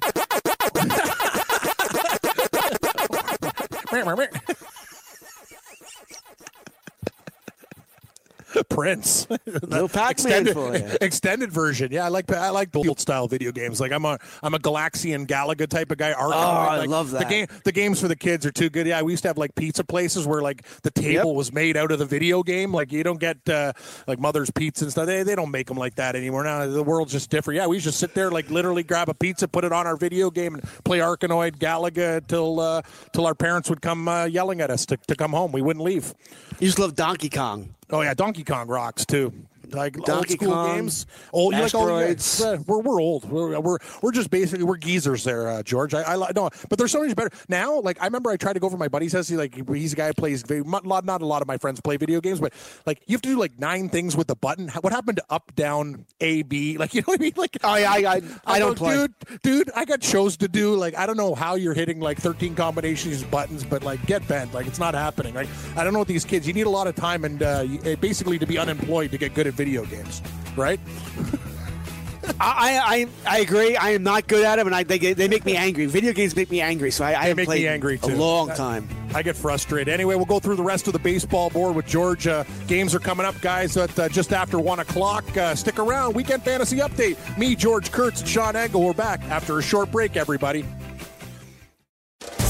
Prince, no Pac-Man for you. Extended version. Yeah, I like the old style video games. Like I'm a Galaxian Galaga type of guy. Arkham, right? I love that. The games for the kids are too good. Yeah, we used to have like pizza places where like the table was made out of the video game. Like you don't get like Mother's Pizza and stuff. They don't make them like that anymore. Now the world's just different. Yeah, we used to sit there like literally grab a pizza, put it on our video game, and play Arkanoid Galaga till our parents would come yelling at us to come home. We wouldn't leave. You just love Donkey Kong. Oh yeah, Donkey Kong rocks too. Like Donkey old school Kong, games, old asteroids. Like we're old. We're just basically we're geezers there, George. I no, but there's so much better now. Like I remember I tried to go over my buddy's house. He's a guy who plays. Not a lot of my friends play video games, but like you have to do like 9 things with the button. What happened to up, down, A, B? Like you know what I mean? Like I don't play. Dude, I got shows to do. Like I don't know how you're hitting like 13 combinations of buttons, but like get bent. Like it's not happening. Like I don't know what these kids. You need a lot of time and basically to be unemployed to get good at video games, right? I agree. I am not good at them, and they make me angry. Video games make me angry, so I haven't played angry too. A long time. I get frustrated. Anyway, we'll go through the rest of the baseball board with George. Games are coming up, guys, at just after 1 o'clock. Stick around. Weekend Fantasy Update. Me, George Kurtz, and Sean Engel. We're back after a short break, everybody.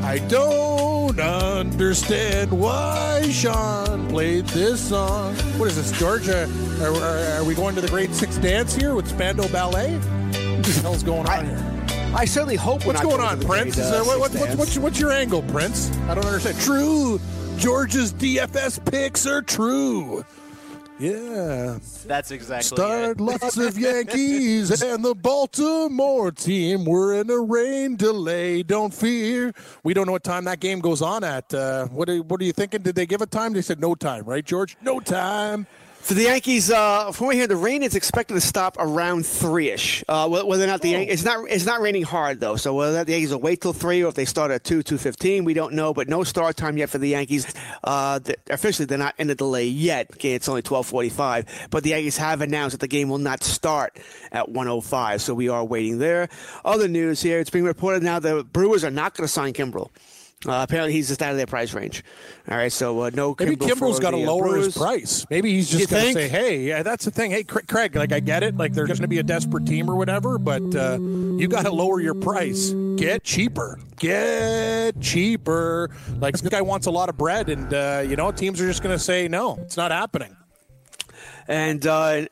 I don't understand why Sean played this song. What is this, Georgia? Are we going to the grade 6 dance here with Spando Ballet? What the hell's going on here? I certainly hope. What's going on, Prince? What's your angle, Prince? I don't understand. True. George's DFS picks are true. Yeah. That's exactly it. Lots of Yankees and the Baltimore team. We're in a rain delay. Don't fear. We don't know what time that game goes on at. What are you thinking? Did they give a time? They said no time, right, George? No time. For the Yankees, from here, the rain is expected to stop around 3-ish. Whether or not the Yankees, it's not raining hard though. So whether or not the Yankees will wait till 3 or if they start at 2:15, we don't know. But no start time yet for the Yankees. Officially, they're not in the delay yet. Okay, it's only 12:45. But the Yankees have announced that the game will not start at 1:05. So we are waiting there. Other news here: it's being reported now the Brewers are not going to sign Kimbrel. Apparently, he's just out of their price range. All right, so no Kimbrel. Maybe Kimbrel's got to lower his price. Maybe he's just going to say, hey, yeah, that's the thing. Hey, Craig, like, I get it. Like, they're going to be a desperate team or whatever, but you got to lower your price. Get cheaper. Get cheaper. Like, this guy wants a lot of bread, and, teams are just going to say, no, it's not happening. And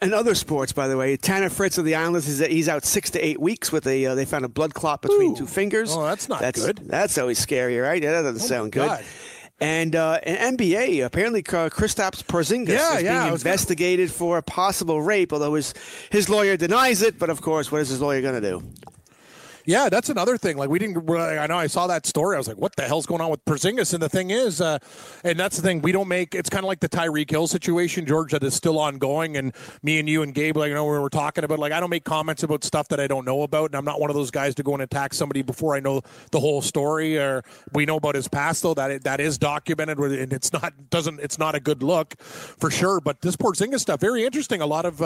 in other sports, by the way, Tanner Fritz of the Islanders, he's out 6 to 8 weeks with they found a blood clot between two fingers. Oh, that's good. That's always scary, right? Yeah, that doesn't sound good. God. And in NBA, apparently Kristaps Porzingis is being investigated for a possible rape, although his lawyer denies it. But, of course, what is his lawyer going to do? Yeah, that's another thing. Like, I know I saw that story. I was like, what the hell's going on with Porzingis? And the thing is, and that's the thing, it's kind of like the Tyreek Hill situation, George, that is still ongoing. And me and you and Gabe, like, we were talking about, like, I don't make comments about stuff that I don't know about. And I'm not one of those guys to go and attack somebody before I know the whole story. Or we know about his past, though, that is documented. And it's not a good look for sure. But this Porzingis stuff, very interesting. A lot of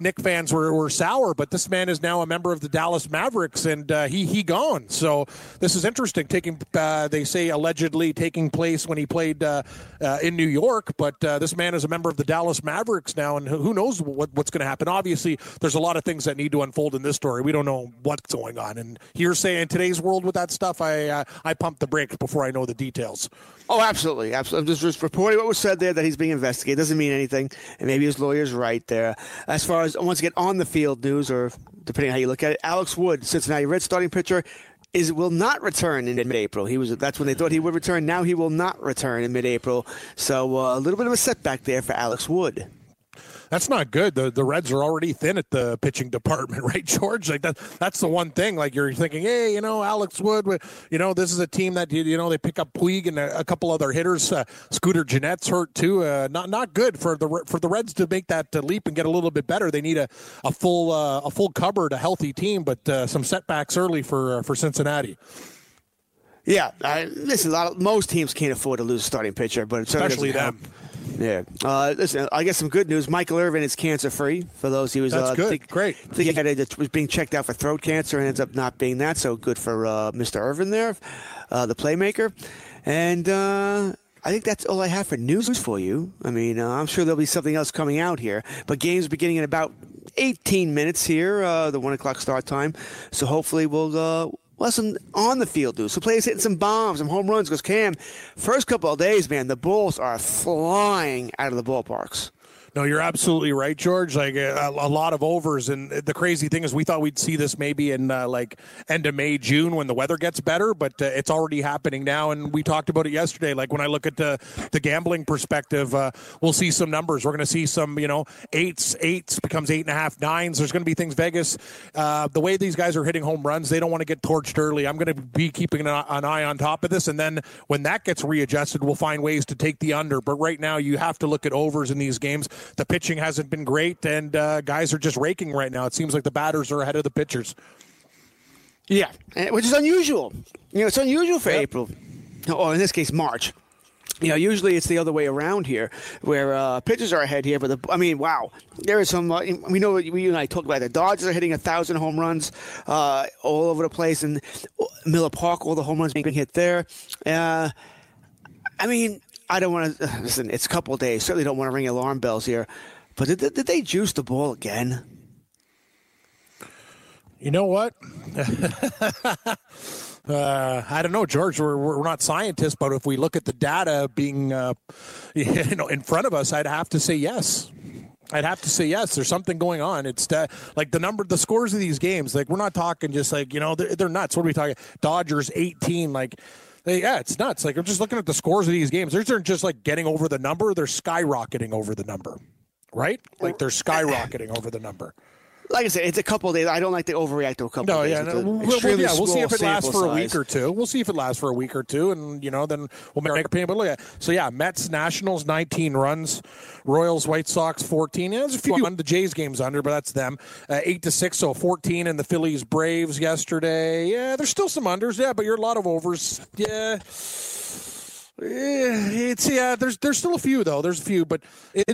Knick fans were sour, but this man is now a member of the Dallas Mavericks. And, he gone. So this is interesting. They say allegedly taking place when he played in New York, but this man is a member of the Dallas Mavericks now, and who knows what's going to happen. Obviously, there's a lot of things that need to unfold in this story. We don't know what's going on, and hearsay in today's world with that stuff, I pump the brakes before I know the details. Oh, absolutely, absolutely. I'm just reporting what was said there, that he's being investigated. It doesn't mean anything, and maybe his lawyer's right there. As far as once again on the field news, or depending on how you look at it, Alex Wood, Cincinnati Reds starting pitcher, will not return in mid-April. That's when they thought he would return. Now he will not return in mid-April. So a little bit of a setback there for Alex Wood. That's not good. The Reds are already thin at the pitching department, right, George? Like that's the one thing. Like you're thinking, hey, Alex Wood, this is a team that they pick up Puig and a couple other hitters. Scooter Jeanette's hurt too. Not good for the Reds to make that leap and get a little bit better. They need a full cupboard, a healthy team, but some setbacks early for Cincinnati. Yeah, listen. Most teams can't afford to lose a starting pitcher, but especially them. Yeah. Listen, I guess some good news. Michael Irvin is cancer-free. For those he was was being checked out for throat cancer and ends up not being that. So good for Mr. Irvin there, the playmaker. And I think that's all I have for news for you. I mean, I'm sure there'll be something else coming out here. But games beginning in about 18 minutes here, the 1 o'clock start time. So hopefully we'll... some on-the-field news. Some players hitting some bombs, some home runs. Because, Cam, first couple of days, man, the balls are flying out of the ballparks. No, you're absolutely right, George. Like a lot of overs, and the crazy thing is, we thought we'd see this maybe in end of May, June, when the weather gets better, but it's already happening now. And we talked about it yesterday. Like when I look at the gambling perspective, we'll see some numbers. We're going to see some, eights becomes 8.5, nines. There's going to be things. Vegas, the way these guys are hitting home runs, they don't want to get torched early. I'm going to be keeping an eye on top of this, and then when that gets readjusted, we'll find ways to take the under. But right now, you have to look at overs in these games. The pitching hasn't been great, and guys are just raking right now. It seems like the batters are ahead of the pitchers. Yeah, which is unusual. It's unusual for April, or in this case, March. Usually it's the other way around here, where pitchers are ahead here. But wow, there is some. We know you and I talked about the Dodgers are hitting 1,000 home runs all over the place, and Miller Park, all the home runs being hit there. I don't want to listen. It's a couple of days. Certainly don't want to ring alarm bells here. But did they juice the ball again? You know what? I don't know, George. We're not scientists, but if we look at the data being in front of us, I'd have to say yes. There's something going on. It's like the scores of these games. Like we're not talking just like they're nuts. What are we talking? Dodgers 18. It's nuts. Like, I'm just looking at the scores of these games. They're just like getting over the number. They're skyrocketing over the number, right? Like, they're skyrocketing over the number. Like I said, it's a couple of days. I don't like to overreact to a couple of days. We'll see if it lasts for a week or two. And, then we'll make a payment. But so, Mets, Nationals, 19 runs. Royals, White Sox, 14. Yeah, there's a few. The Jays game's under, but that's them. 8-6, so 14. And the Phillies, Braves yesterday. Yeah, there's still some unders. Yeah, but you're a lot of overs. Yeah. There's still a few though. There's a few, but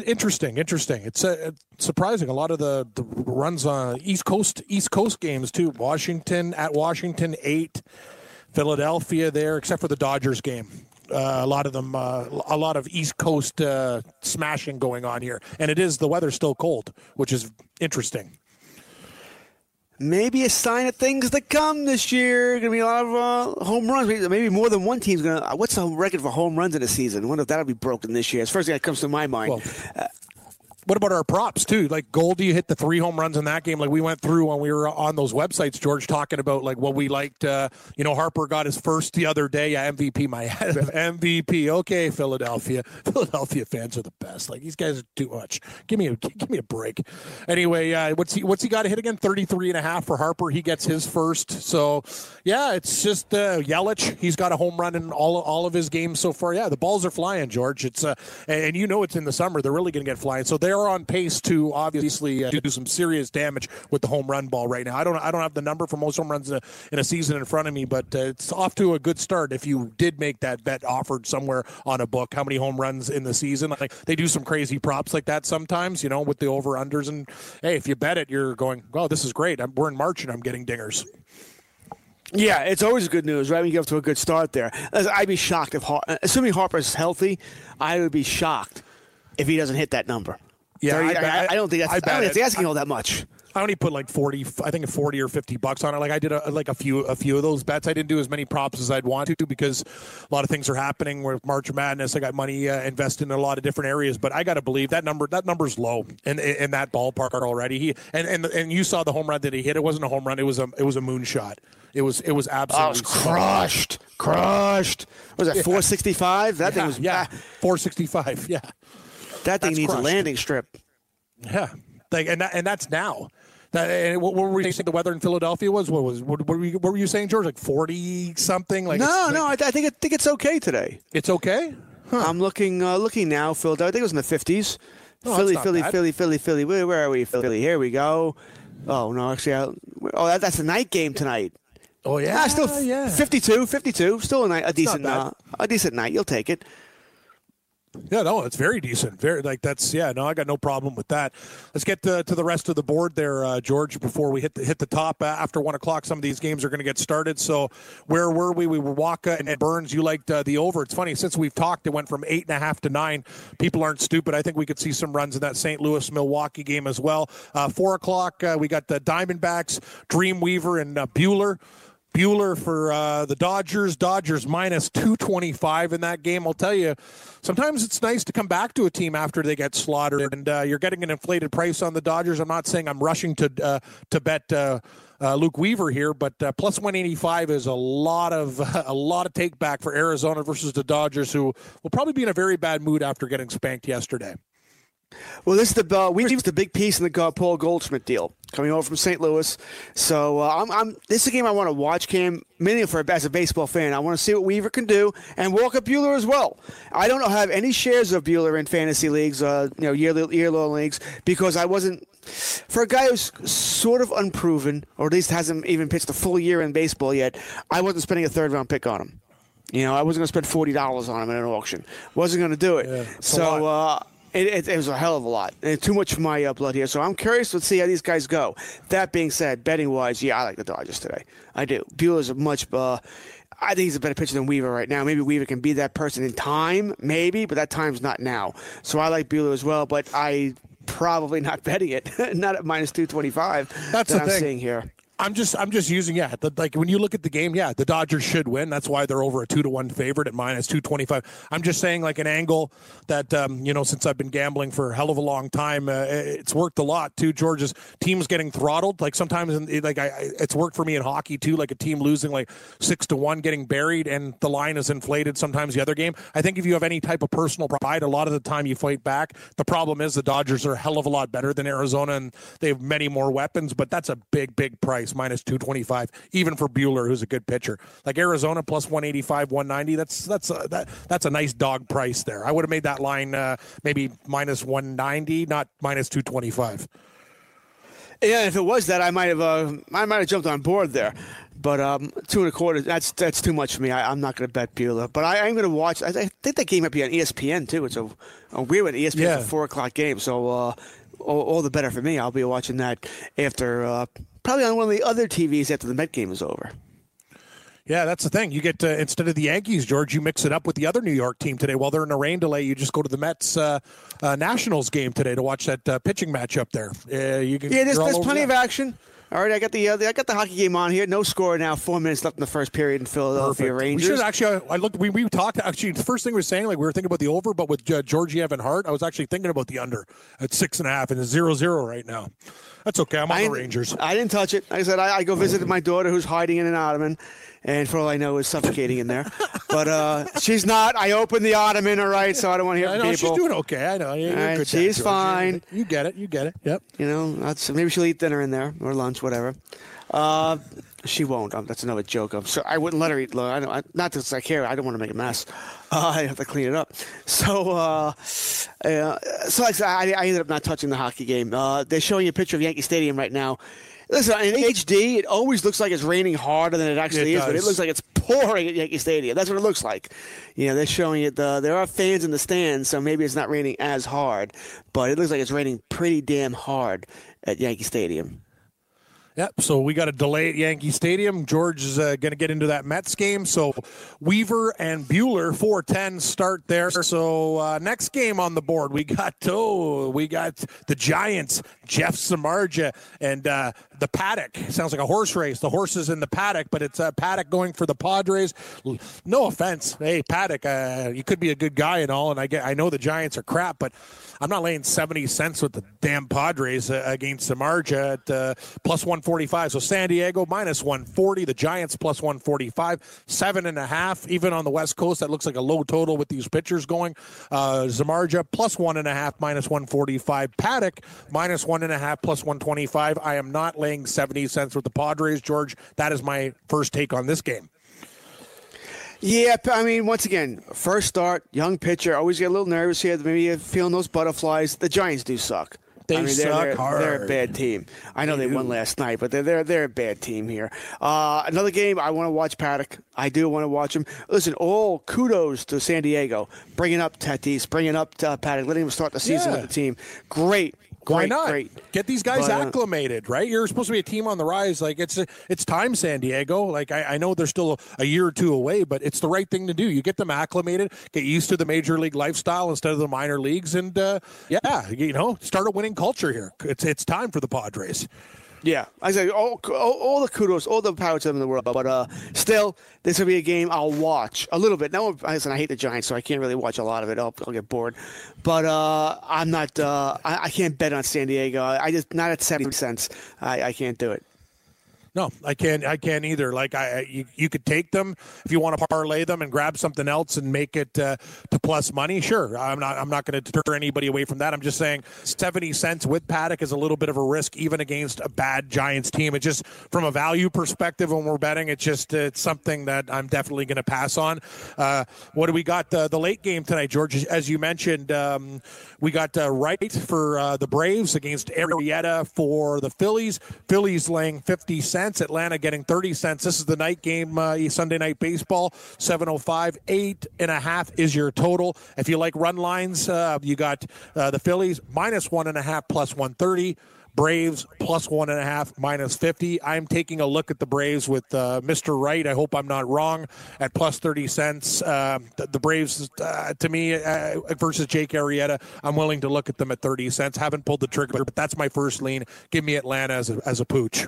interesting. It's surprising. A lot of the runs on East Coast games too. Washington 8, Philadelphia there, except for the Dodgers game. A lot of East Coast smashing going on here, and the weather's still cold, which is interesting. Maybe a sign of things to come this year. Going to be a lot of home runs. Maybe more than one team's going to – what's the record for home runs in a season? I wonder if that'll be broken this year. It's the first thing that comes to my mind. Well, what about our props, too? Like, Goldie hit the 3 home runs in that game. Like, we went through when we were on those websites, George, talking about, like, what we liked. Harper got his first the other day. Yeah, MVP, my head. MVP. Okay, Philadelphia. Philadelphia fans are the best. Like, these guys are too much. Give me a break. Anyway, what's he got to hit again? 33.5 for Harper. He gets his first. So, yeah, it's just Yelich. He's got a home run in all of his games so far. Yeah, the balls are flying, George. It's and it's in the summer. They're really going to get flying. So, they're on pace to obviously do some serious damage with the home run ball right now. I don't have the number for most home runs in a season in front of me, but it's off to a good start. If you did make that bet offered somewhere on a book, how many home runs in the season? Like they do some crazy props like that sometimes, with the over unders. And hey, if you bet it, you're going, "Oh, this is great. We're in March and I'm getting dingers." Yeah, it's always good news, right? When you get up to a good start there. I'd be shocked if assuming Harper's healthy, I would be shocked if he doesn't hit that number. Yeah, 30, I don't think that's asking all that much. I only put like 40, I think $40 or $50 on it. Like I did a few of those bets. I didn't do as many props as I'd want to because a lot of things are happening with March Madness. I got money invested in a lot of different areas, but I got to believe that number's low in that ballpark already. And you saw the home run that he hit. It wasn't a home run. It was a moonshot. It was absolutely crushed. Was that 465? That thing was 465. Yeah, that thing needs crushed. A landing strip. Yeah. Like and that's now. What were we saying? The weather in Philadelphia was what were you saying, George? Like 40 something? Like I think it's okay today. It's okay. Huh. I'm looking now. Philadelphia, I think it was in the 50s. No, Philly. Where are we? Philly. Here we go. Oh no, actually. That's a night game tonight. Oh yeah. Nah, still 52. Still a decent night. You'll take it. Yeah, no, it's very decent. I got no problem with that. Let's get to the rest of the board there, George, before we hit the top. After 1 o'clock, some of these games are going to get started. So where were we? We were Wacha and Burns. You liked the over. It's funny, since we've talked, it went from 8.5 to 9. People aren't stupid. I think we could see some runs in that St. Louis-Milwaukee game as well. 4 o'clock, we got the Diamondbacks, Dreamweaver, and Buehler. Buehler for the Dodgers. Dodgers minus 225 in that game. I'll tell you, sometimes it's nice to come back to a team after they get slaughtered, and you're getting an inflated price on the Dodgers. I'm not saying I'm rushing to bet Luke Weaver here, but plus 185 is a lot of take back for Arizona versus the Dodgers, who will probably be in a very bad mood after getting spanked yesterday. Well, this is the big piece in the Paul Goldschmidt deal coming over from St. Louis. So this is a game I want to watch, Cam, mainly as a baseball fan. I want to see what Weaver can do and Walker Buehler as well. I don't have any shares of Buehler in fantasy leagues, year-long leagues, because I wasn't – for a guy who's sort of unproven, or at least hasn't even pitched a full year in baseball yet, I wasn't spending a third-round pick on him. You know, I wasn't going to spend $40 on him in an auction. Wasn't going to do it. Yeah, so It was a hell of a lot. And too much for my blood here. So I'm curious to see how these guys go. That being said, betting-wise, I like the Dodgers today. I do. Buehler's a much I think he's a better pitcher than Weaver right now. Maybe Weaver can be that person in time, maybe, but that time's not now. So I like Buehler as well, but I probably not betting it. Not at minus 225 I'm seeing here. I'm just using when you look at the game, the Dodgers should win. That's why they're over a 2-1 favorite at minus 225. I'm just saying like an angle that since I've been gambling for a hell of a long time, it's worked a lot too. George's team's getting throttled. Like sometimes, it's worked for me in hockey too. Like a team losing like 6-1, getting buried, and the line is inflated. Sometimes the other game. I think if you have any type of personal pride, a lot of the time you fight back. The problem is the Dodgers are a hell of a lot better than Arizona, and they have many more weapons. But that's a big price. Minus 225, even for Buehler, who's a good pitcher. Like Arizona plus 185, 190. That's a nice dog price there. I would have made that line maybe minus 190, not minus 225. Yeah, if it was that, I might have jumped on board there. But 2.25, that's too much for me. I'm not going to bet Buehler. But I am going to watch. I think that game might be on ESPN too. It's a weird one. ESPN is a 4:00 game, so all the better for me. I'll be watching that after. Probably on one of the other TVs after the Met game is over. Yeah, that's the thing. You get instead of the Yankees, George, you mix it up with the other New York team today. While they're in a rain delay, you just go to the Mets Nationals game today to watch that pitching matchup there. There's plenty of action. All right, I got the hockey game on here. No score now. 4 minutes left in the first period in Philadelphia Rangers. We should actually. I looked. We talked actually. The first thing we were saying, like we were thinking about the over, but with Georgiev and Hart, I was actually thinking about the under at 6.5, and it's 0-0 right now. That's okay. I'm on the Rangers. I didn't touch it. Like I said, I go visit my daughter who's hiding in an ottoman, and for all I know is suffocating in there. But she's not. I opened the ottoman, all right, so I don't want to hear from people. She's doing okay. I know. You're good, she's fine. You get it. Yep. You know, maybe she'll eat dinner in there or lunch, whatever. She won't. That's another joke. So I wouldn't let her eat. Not that I care. I don't want to make a mess. I have to clean it up. So, I ended up not touching the hockey game. They're showing you a picture of Yankee Stadium right now. Listen, in HD, it always looks like it's raining harder than it actually is, but it looks like it's pouring at Yankee Stadium. That's what it looks like. You know, they're showing it. There are fans in the stands, so maybe it's not raining as hard, but it looks like it's raining pretty damn hard at Yankee Stadium. Yep, so we got a delay at Yankee Stadium. George is going to get into that Mets game. So Weaver and Buehler, 4:10 start there. So next game on the board, we got the Giants, Jeff Samardzija, and the Paddock. Sounds like a horse race. The horse is in the paddock, but it's Paddock going for the Padres. No offense. Hey, Paddock, you could be a good guy and all, and I know the Giants are crap, but I'm not laying 70 cents with the damn Padres against Samardzija at plus 145. So San Diego minus 140. The Giants plus 145. 7.5. Even on the West Coast, that looks like a low total with these pitchers going. Samardzija plus 1.5, minus 145. Paddock minus 1.5, plus 125. I am not laying 70 cents with the Padres, George. That is my first take on this game. Yeah, I mean, once again, first start, young pitcher. Always get a little nervous here. Maybe feeling those butterflies. The Giants do suck. They suck hard. They're a bad team. I know they won last night, but they're a bad team here. Another game, I want to watch Paddock. I do want to watch him. Listen, all kudos to San Diego, bringing up Tatis, bringing up Paddock, letting him start the season with the team. Great. Get these guys acclimated, right? You're supposed to be a team on the rise. Like it's time, San Diego. Like I know they're still a year or two away, but it's the right thing to do. You get them acclimated, get used to the major league lifestyle instead of the minor leagues, and start a winning culture here. It's time for the Padres. Yeah, I say all the kudos, all the power to them in the world, but still, this will be a game I'll watch a little bit. Now, listen, I hate the Giants, so I can't really watch a lot of it. I'll get bored, but I'm not. I can't bet on San Diego. I just not at 70 cents. I can't do it. No, I can't either. Like you could take them if you want to parlay them and grab something else and make it to plus money. Sure, I'm not going to deter anybody away from that. I'm just saying 70 cents with Paddock is a little bit of a risk, even against a bad Giants team. It's just from a value perspective when we're betting, it's something that I'm definitely going to pass on. What do we got the late game tonight, George? As you mentioned, we got Wright for the Braves against Arrieta for the Phillies. Phillies laying 50 cents. Atlanta getting 30 cents. This is the night game, Sunday Night Baseball, 7:05. 8.5 is your total. If you like run lines, you got the Phillies minus 1.5, plus 130. Braves plus 1.5, minus 50. I'm taking a look at the Braves with Mr. Wright. I hope I'm not wrong at plus 30 cents. The Braves, to me, versus Jake Arrieta, I'm willing to look at them at 30 cents. Haven't pulled the trigger, but that's my first lean. Give me Atlanta as a pooch.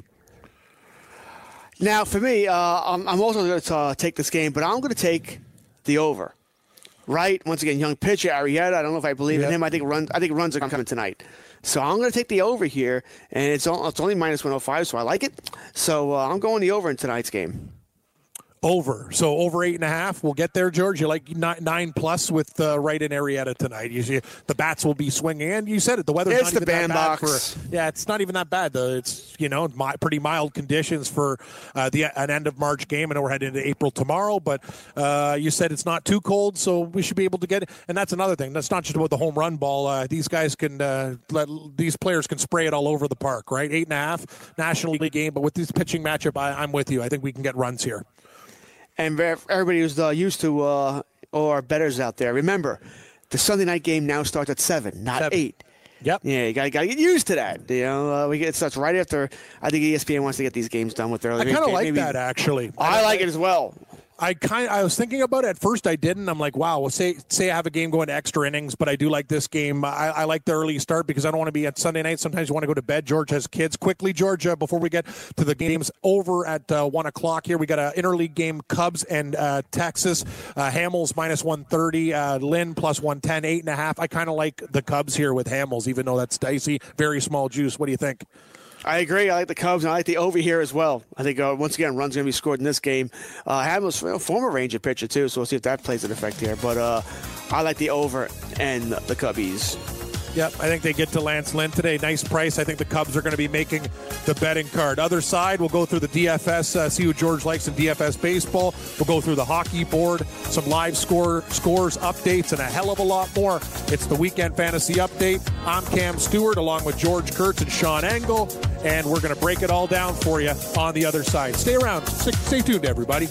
Now, for me, I'm also going to take this game, but I'm going to take the over. Right? Once again, young pitcher, Arrieta. I don't know if I believe in him. I think runs are coming tonight. So I'm going to take the over here, and it's only minus 105, so I like it. So I'm going the over in tonight's game. Over. So over 8.5. We'll get there, George. You like 9 plus with Wright and Arrieta tonight. You see, the bats will be swinging. And you said it. The weather's not even that bad. It's not even that bad, though. It's, pretty mild conditions for an end of March game. I know we're heading into April tomorrow, but you said it's not too cold, so we should be able to get it. And that's another thing. That's not just about the home run ball. These players can spray it all over the park, right? 8.5, National League game. But with this pitching matchup, I'm with you. I think we can get runs here. And everybody who's used to or bettors out there, remember, the Sunday night game now starts at 7, not 8. Yep. Yeah, you gotta get used to that. It starts right after. I think ESPN wants to get these games done with early. I kind of like that actually. I like it as well. I was thinking about it at first. I didn't. I'm like, wow. Well, say I have a game going to extra innings, but I do like this game. I like the early start because I don't want to be at Sunday night. Sometimes you want to go to bed. George has kids. Quickly, George, before we get to the games over at 1 o'clock here, we got an interleague game: Cubs and Texas. Hamels minus 130. Lynn plus 110. 8.5. I kind of like the Cubs here with Hamels, even though that's dicey. Very small juice. What do you think? I agree. I like the Cubs, and I like the over here as well. I think, once again, runs going to be scored in this game. Hamels, former Ranger pitcher, too, so we'll see if that plays an effect here. But I like the over and the Cubbies. Yep, I think they get to Lance Lynn today. Nice price. I think the Cubs are going to be making the betting card. Other side, we'll go through the DFS, see who George likes in DFS baseball. We'll go through the hockey board, some live scores, updates, and a hell of a lot more. It's the Weekend Fantasy Update. I'm Cam Stewart along with George Kurtz and Sean Engel, and we're going to break it all down for you on the other side. Stay around. Stay tuned, everybody.